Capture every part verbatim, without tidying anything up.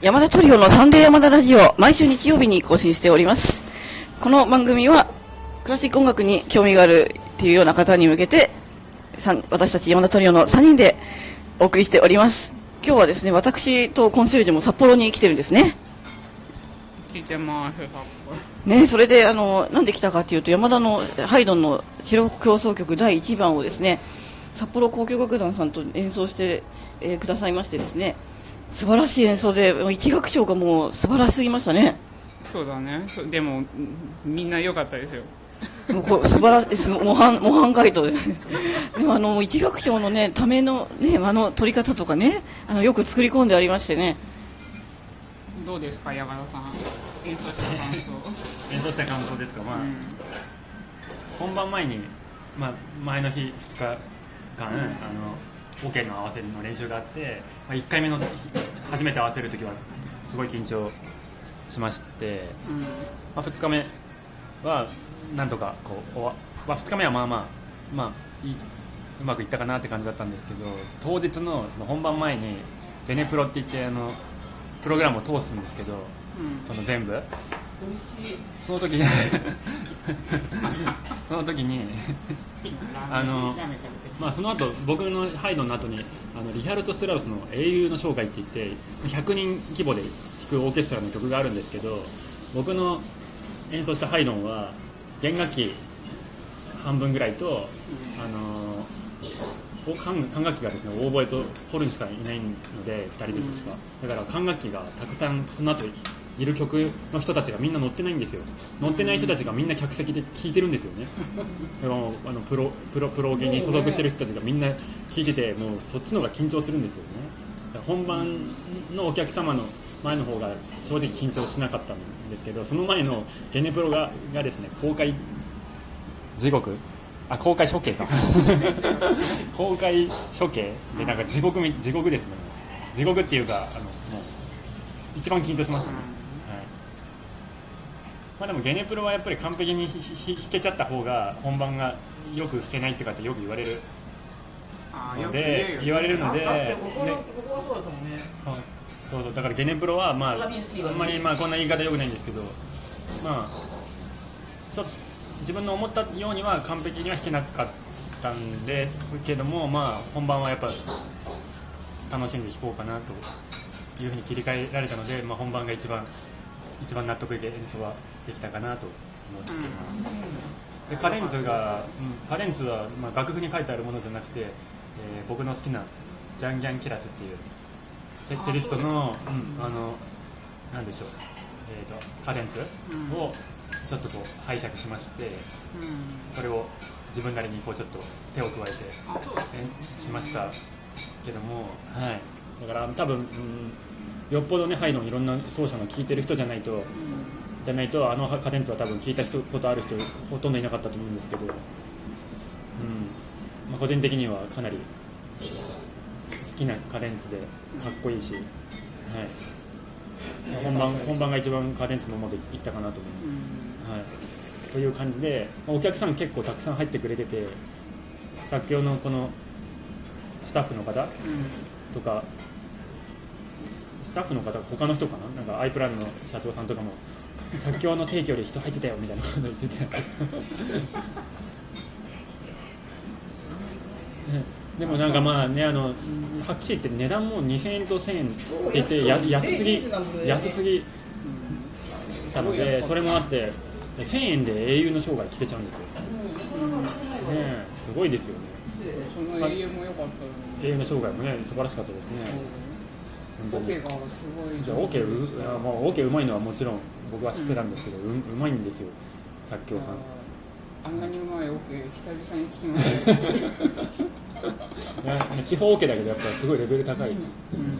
山田トリオのサンデー山田ラジオ、毎週日曜日に更新しております。この番組はクラシック音楽に興味があるというような方に向けて、私たち山田トリオのさんにんでお送りしております。今日はですね、私とコンシェルジュも札幌に来てるんですね。来てますね。それであの、なんで来たかというと、山田のハイドンのチェロ協奏曲だいいちばんをですね、札幌交響楽団さんと演奏して、えー、くださいましてですね、素晴らしい演奏で、一楽章がもう素晴らしすぎましたね。そうだね。でもみんな良かったですよ。もうこう素晴らしい模範模範解答ででもあの一楽章のねためのねあの取り方とかね、あのよく作り込んでありましてね。どうですか山田さん、演奏した感想。演奏した感想ですか。まあ、うん、本番前に、まあ、前の日ふつかかん、うん、あのオケの合わせの練習があって、まあ、いっかいめの初めて合わせるときはすごい緊張しまして、うん、まあ、ふつかめはなんとかこう、まあ、ふつかめはまあまあ、まあ、いいうまくいったかなって感じだったんですけど、当日 の, その本番前にゼネプロって言ってあのプログラムを通すんですけど、うん、その全部おいしいその時にその時にあの、まあ、その後僕のハイドンの後にあのリヒャルト・ストラウスの英雄の生涯っていってひゃくにん規模で弾くオーケストラの曲があるんですけど、僕の演奏したハイドンは弦楽器半分ぐらいと、あのー、管, 管楽器がですね、オーボエとホルンしかいないのでふたりずつしか、だから管楽器がたくさんその後いる曲の人たちがみんな乗ってないんですよ。乗ってない人たちがみんな客席で聴いてるんですよね。でもあのプロプロプロ弦に所属してる人たちがみんな聴いてて、もうそっちの方が緊張するんですよね。本番のお客様の前の方が正直緊張しなかったんですけど、その前のゲネプロ が, がですね、公開地獄あ公開処刑か公開処刑でなんか地獄地獄ですね。地獄っていうかあのもう一番緊張しましたね。はい。まあでもゲネプロはやっぱり完璧に弾けちゃった方が本番がよく弾けないってかってよく言われるので言われるので。だってここはそうだったもんね。はい。そうそう、だからゲネプロは、まあ、あんまり、まあ、こんな言い方良くないんですけど、まあ、ちょっと自分の思ったようには完璧には弾けなかったんですけども、まあ、本番はやっぱ楽しんで弾こうかなというふうに切り替えられたので、まあ、本番が一番、一番納得いく演奏はできたかなと思っています。で、カレンツが、カレンツは、まあ、楽譜に書いてあるものじゃなくて、えー、僕の好きなジャンギャン・キラスっていうチェリストの、うん、あのなんでしょう、えーと、カデンツをちょっとこう拝借しまして、うん、それを自分なりにこうちょっと手を加えてえしましたけども、はい、だから多分、うん、よっぽどねハイドンいろんな奏者の聴いてる人じゃないと、うん、じゃないとあのカデンツは多分聴いた人ことある人ほとんどいなかったと思うんですけど、うん、まあ、個人的にはかなり好きなカデンツでかっこいいし、はい、本番本番が一番カデンツのままでいったかなと思います、はい、という感じでお客さん結構たくさん入ってくれてて、作協のこのスタッフの方とか、スタッフの方他の人かな、なんかアイプランの社長さんとかも作協の提供で人入ってたよみたいなこと言っててでもなんかまあね、あのはっきり言って値段もにせんえんとせんえんって言ってや安すぎ安すぎたので、それもあってせんえんで英雄の生涯聴けちゃうんですよ、うん、ねえすごいですよね。その英雄も良かった、ね、英雄の生涯もね素晴らしかったですね、うん、本当にオケがすごいじゃあオケう、まあ、オケうまいのはもちろん僕は知ってたんですけど、うん、う, うまいんですよ作協さん。あんなにうまいオケ久々に聴きました地方オーケーだけどやっぱりすごいレベル高い、うんうん、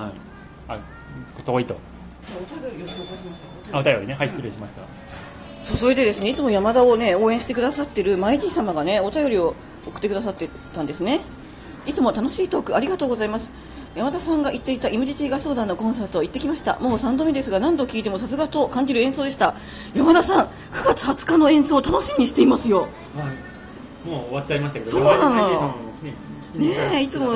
はい、あ、遠いとお便りね、はい、失礼しました。そう、それでですね、いつも山田をね応援してくださってるマイジー様がねお便りを送ってくださってたんですね。いつも楽しいトークありがとうございます。山田さんが言っていた エムジーティー 合奏団のコンサート行ってきました。もうさんどめですが何度聴いてもさすがと感じる演奏でした。山田さんくがつはつかの演奏を楽しみにしていますよ、はい、もう終わっちゃいましたけど、そうなのねえ、いつも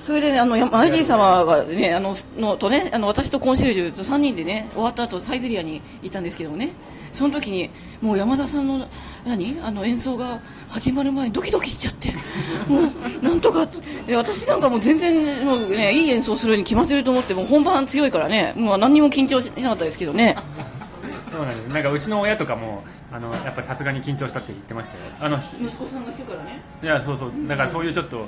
それでね、あのマイディ様がね、あののとね、あの私とコンシェルジュとさんにんでね、終わった後サイゼリアに行ったんですけどもね、その時にもう山田さんの何あの演奏が始まる前にドキドキしちゃってもうなんとかで、私なんかもう全然もう、ね、いい演奏するに決まってると思って、もう本番強いからね、もう何にも緊張しなかったですけどね。そうなんです。なんかうちの親とかもあのやっぱさすがに緊張したって言ってましたよ。あの息子さんが来るからね。いやそうそう、だからそういうちょっと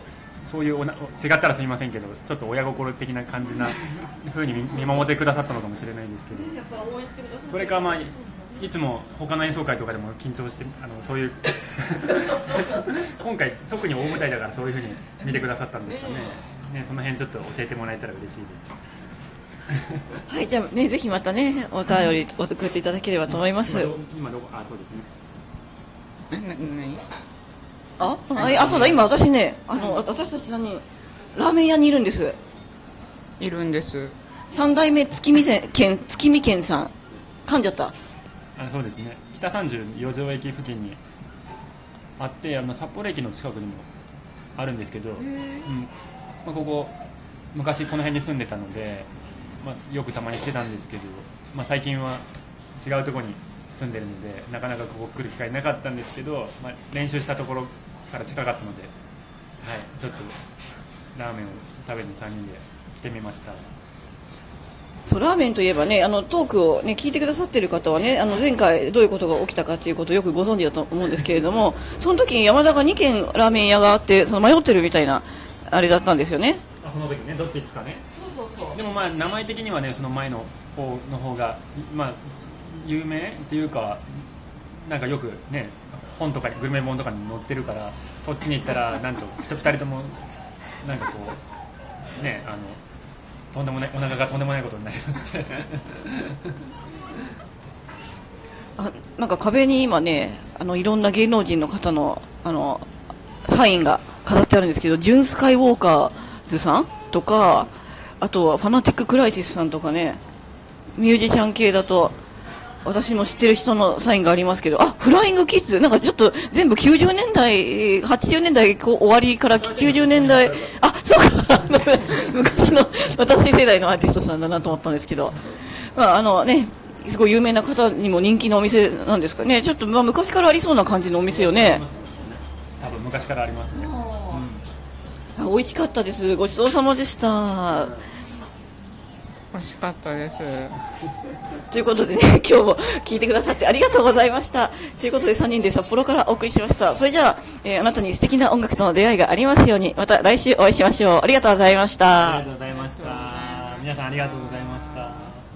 そういうおな違ったらすみませんけど、ちょっと親心的な感じな風に見守ってくださったのかもしれないですけど。やっぱ応援してくださって。それかまあ い, いつも他の演奏会とかでも緊張してあのそういう今回特に大舞台だからそういう風に見てくださったんですかね。ね、その辺ちょっと教えてもらえたら嬉しいです。はい、じゃあね、ぜひまたねお便りを送っていただければと思います。今どこ、あ、そうですね、な、なに、あ、あ、そうだ、今私ね、あの、私たち何ラーメン屋にいるんですいるんですさん代目月見県、月見県さん噛んじゃった。あ、そうですね、北さんじゅうよん条駅付近にあって、あの札幌駅の近くにもあるんですけど、うん、まあ、ここ昔この辺に住んでたので、まあ、よくたまに来てたんですけど、まあ、最近は違うところに住んでるのでなかなかここ来る機会なかったんですけど、まあ、練習したところから近かったので、はい、ちょっとラーメンを食べにさんにんで来てみました。そう、ラーメンといえばね、あのトークを、ね、聞いてくださっている方はね、あの前回どういうことが起きたかということをよくご存知だと思うんですけれどもその時に山田がにけんラーメン屋があって、その迷ってるみたいなあれだったんですよね。あ、その時ね、どっち行くかね。そうそうそう。でもまあ名前的にはね、その前の方の方がまあ有名っていうか、なんかよくね本とかにグルメ本とかに載ってるから、そっちに行ったらなんとふたりともなんかこうね、あのとんでもないお腹がとんでもないことになりましてあ、なんか壁に今ね、あのいろんな芸能人の方のあのサインが飾ってあるんですけど、ジュン・スカイウォーカーズさんとか、あとはファナティック・クライシスさんとかね、ミュージシャン系だと私も知ってる人のサインがありますけど、あ、フライングキッズ、なんかちょっと全部きゅうじゅうねんだい、はちじゅうねんだいこう終わりからきゅうじゅうねんだい、あ、そうか昔の私世代のアーティストさんだなと思ったんですけど、まああのね、すごい有名な方にも人気のお店なんですかね。ちょっとまあ昔からありそうな感じのお店よね。多分昔からありますね。うん、あ、美味しかったです。ごちそうさまでした。美味しかったですということでね、今日も聞いてくださってありがとうございましたということで、さんにんで札幌からお送りしました。それじゃあ、えー、あなたに素敵な音楽との出会いがありますように、また来週お会いしましょう。ありがとうございました。ありがとうございました。皆さんありがとうございました。